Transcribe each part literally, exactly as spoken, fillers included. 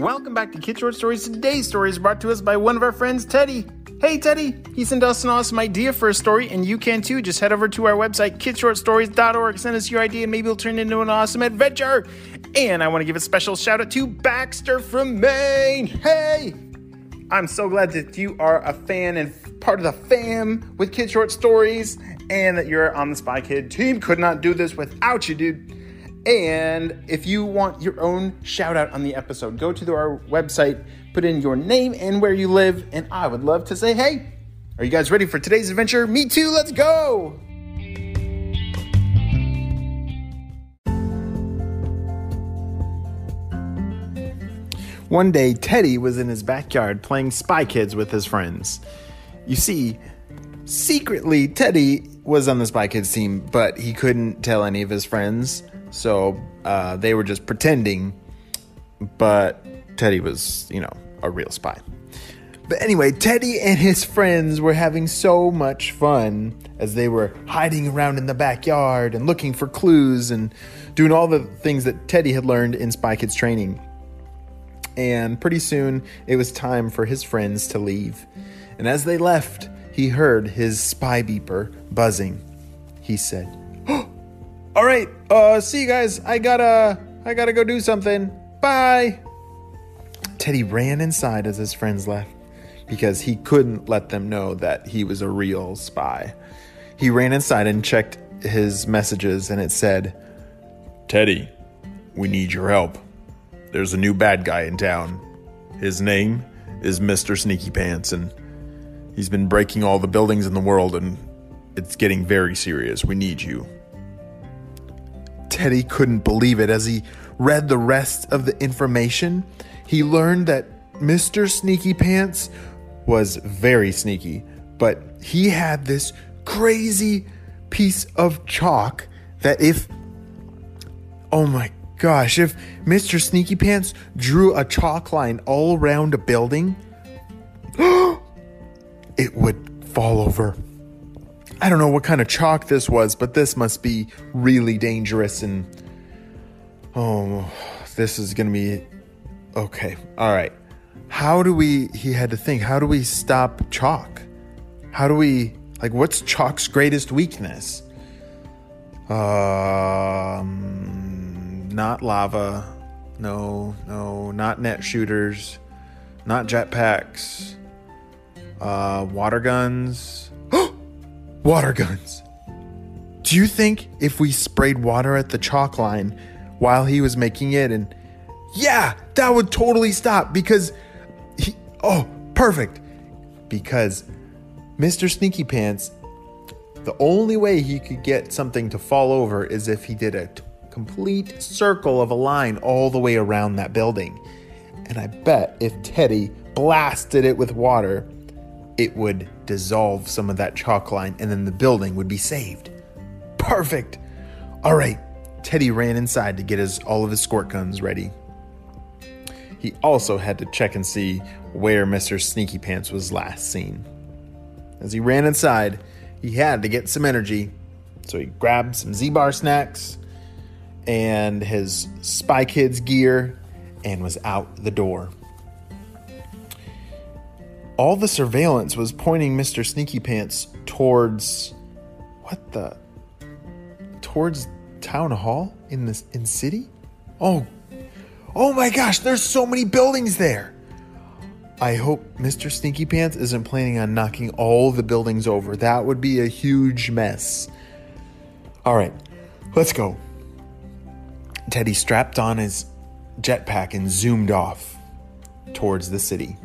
Welcome back to Kid Short Stories. Today's story is brought to us by one of our friends, Teddy. Hey, Teddy! He sent us an awesome idea for a story, and you can too. Just head over to our website, kid short stories dot org, send us your idea, and maybe it'll turn into an awesome adventure. And I want to give a special shout out to Baxter from Maine. Hey! I'm so glad that you are a fan and part of the fam with Kid Short Stories and that you're on the Spy Kid team. Could not do this without you, dude. And if you want your own shout out on the episode, go to our website, put in your name and where you live, and I would love to say, hey, are you guys ready for today's adventure? Me too, let's go! One day, Teddy was in his backyard playing Spy Kids with his friends. You see, secretly, Teddy was on the Spy Kids team, but he couldn't tell any of his friends, so uh, they were just pretending, but Teddy was, you know, a real spy. But anyway, Teddy and his friends were having so much fun as they were hiding around in the backyard and looking for clues and doing all the things that Teddy had learned in Spy Kids training. And pretty soon, it was time for his friends to leave. And as they left, he heard his spy beeper buzzing. He said, oh, all right, uh, see you guys. I gotta, I gotta go do something. Bye. Teddy ran inside as his friends left because he couldn't let them know that he was a real spy. He ran inside and checked his messages, and it said, Teddy, we need your help. There's a new bad guy in town. His name is Mister Sneaky Pants, and he's been breaking all the buildings in the world, and it's getting very serious. We need you. Teddy couldn't believe it. As he read the rest of the information, he learned that Mister Sneaky Pants was very sneaky, but he had this crazy piece of chalk that if... Oh my gosh, if Mister Sneaky Pants drew a chalk line all around a building, it would fall over. I don't know what kind of chalk this was, but this must be really dangerous. And oh, this is going to be okay. All right. How do we, he had to think, how do we stop chalk? How do we, like, what's chalk's greatest weakness? Um... Not lava, no, no, not net shooters, not jetpacks, uh, water guns. Water guns! Do you think if we sprayed water at the chalk line while he was making it, and yeah, that would totally stop because he, oh, perfect. Because Mister Sneaky Pants, the only way he could get something to fall over is if he did a complete circle of a line all the way around that building. And I bet if Teddy blasted it with water, it would dissolve some of that chalk line, and then the building would be saved. Perfect. All right. Teddy ran inside to get his all of his squirt guns ready. He also had to check and see where Mister Sneaky Pants was last seen. As he ran inside, he had to get some energy, so he grabbed some Z-Bar snacks and his Spy Kids gear and was out the door. All the surveillance was pointing Mister Sneaky Pants towards what the towards Town Hall in this in city? Oh. Oh my gosh, there's so many buildings there. I hope Mister Sneaky Pants isn't planning on knocking all the buildings over. That would be a huge mess. All right. Let's go. Teddy strapped on his jetpack and zoomed off towards the city.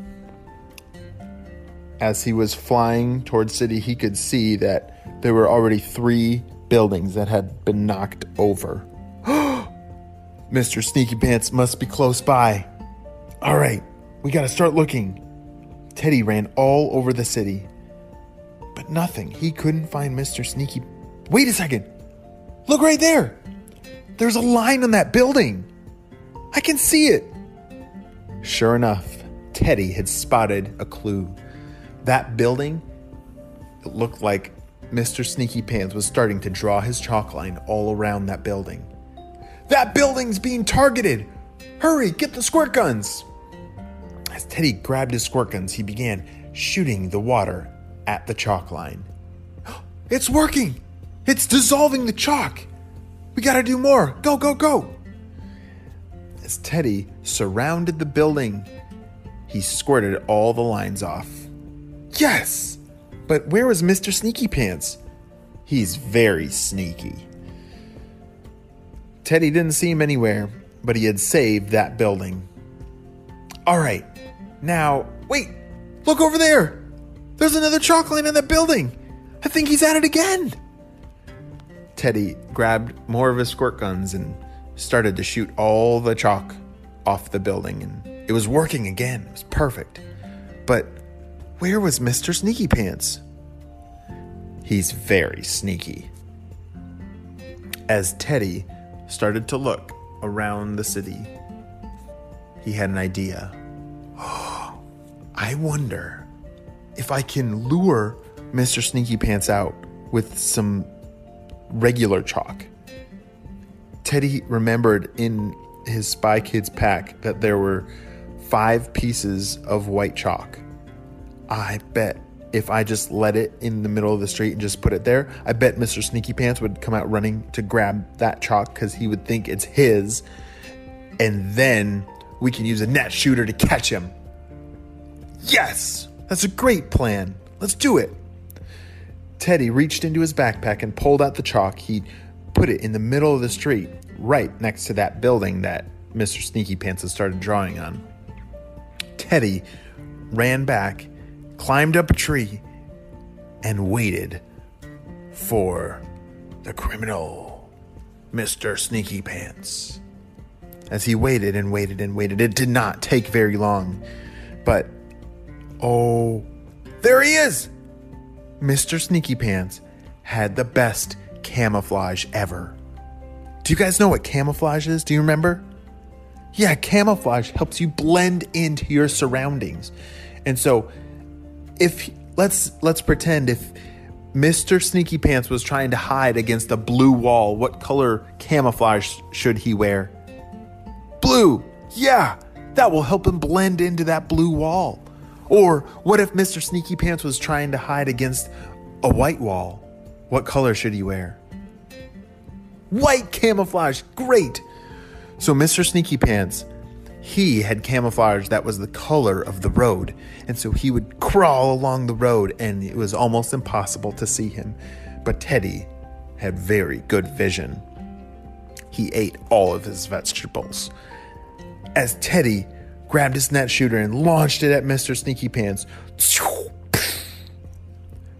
As he was flying towards city, he could see that there were already three buildings that had been knocked over. Mister Sneaky Pants must be close by. All right, we got to start looking. Teddy ran all over the city, but nothing. He couldn't find Mister Sneaky. Wait a second. Look right there. There's a line on that building. I can see it. Sure enough, Teddy had spotted a clue. That building, it looked like Mister Sneaky Pants was starting to draw his chalk line all around that building. That building's being targeted. Hurry, get the squirt guns. As Teddy grabbed his squirt guns, he began shooting the water at the chalk line. It's working! It's dissolving the chalk! We gotta do more! Go, go, go! As Teddy surrounded the building, he squirted all the lines off. Yes! But where was Mister Sneaky Pants? He's very sneaky. Teddy didn't see him anywhere, but he had saved that building. All right, now, wait, look over there. There's another chalk line in that building. I think he's at it again. Teddy grabbed more of his squirt guns and started to shoot all the chalk off the building, and it was working again. It was perfect. But where was Mister Sneaky Pants? He's very sneaky. As Teddy started to look around the city, he had an idea. Oh, I wonder if I can lure Mister Sneaky Pants out with some regular chalk. Teddy remembered in his Spy Kids pack that there were five pieces of white chalk. I bet if I just let it in the middle of the street and just put it there, I bet Mister Sneaky Pants would come out running to grab that chalk because he would think it's his. And then we can use a net shooter to catch him. Yes! That's a great plan. Let's do it. Teddy reached into his backpack and pulled out the chalk. He put it in the middle of the street, right next to that building that Mister Sneaky Pants had started drawing on. Teddy ran back, climbed up a tree, and waited for the criminal, Mister Sneaky Pants. As he waited and waited and waited, it did not take very long. But, oh, there he is! Mister Sneaky Pants had the best camouflage ever. Do you guys know what camouflage is? Do you remember? Yeah, camouflage helps you blend into your surroundings. And so, if let's let's pretend if Mister Sneaky Pants was trying to hide against a blue wall, what color camouflage should he wear? Blue. Yeah, that will help him blend into that blue wall. Or what if Mister Sneaky Pants was trying to hide against a white wall? What color should he wear? White camouflage. Great. So Mister Sneaky Pants, he had camouflage that was the color of the road. And so he would crawl along the road and it was almost impossible to see him. But Teddy had very good vision. He ate all of his vegetables. As Teddy grabbed his net shooter and launched it at Mister Sneaky Pants,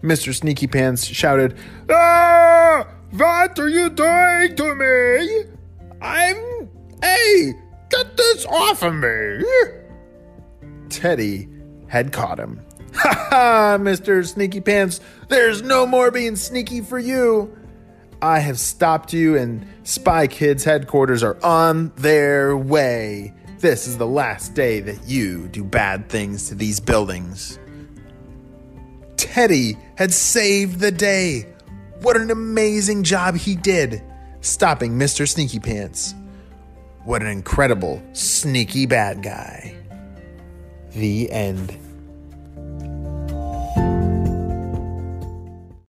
Mister Sneaky Pants shouted, "Ah! What are you doing to me? I'm... Hey! Get this off of me!" Teddy had caught him. "Ha ha, Mister Sneaky Pants, there's no more being sneaky for you. I have stopped you, and Spy Kids headquarters are on their way. This is the last day that you do bad things to these buildings." Teddy had saved the day. What an amazing job he did, stopping Mister Sneaky Pants. What an incredible, sneaky bad guy. The end.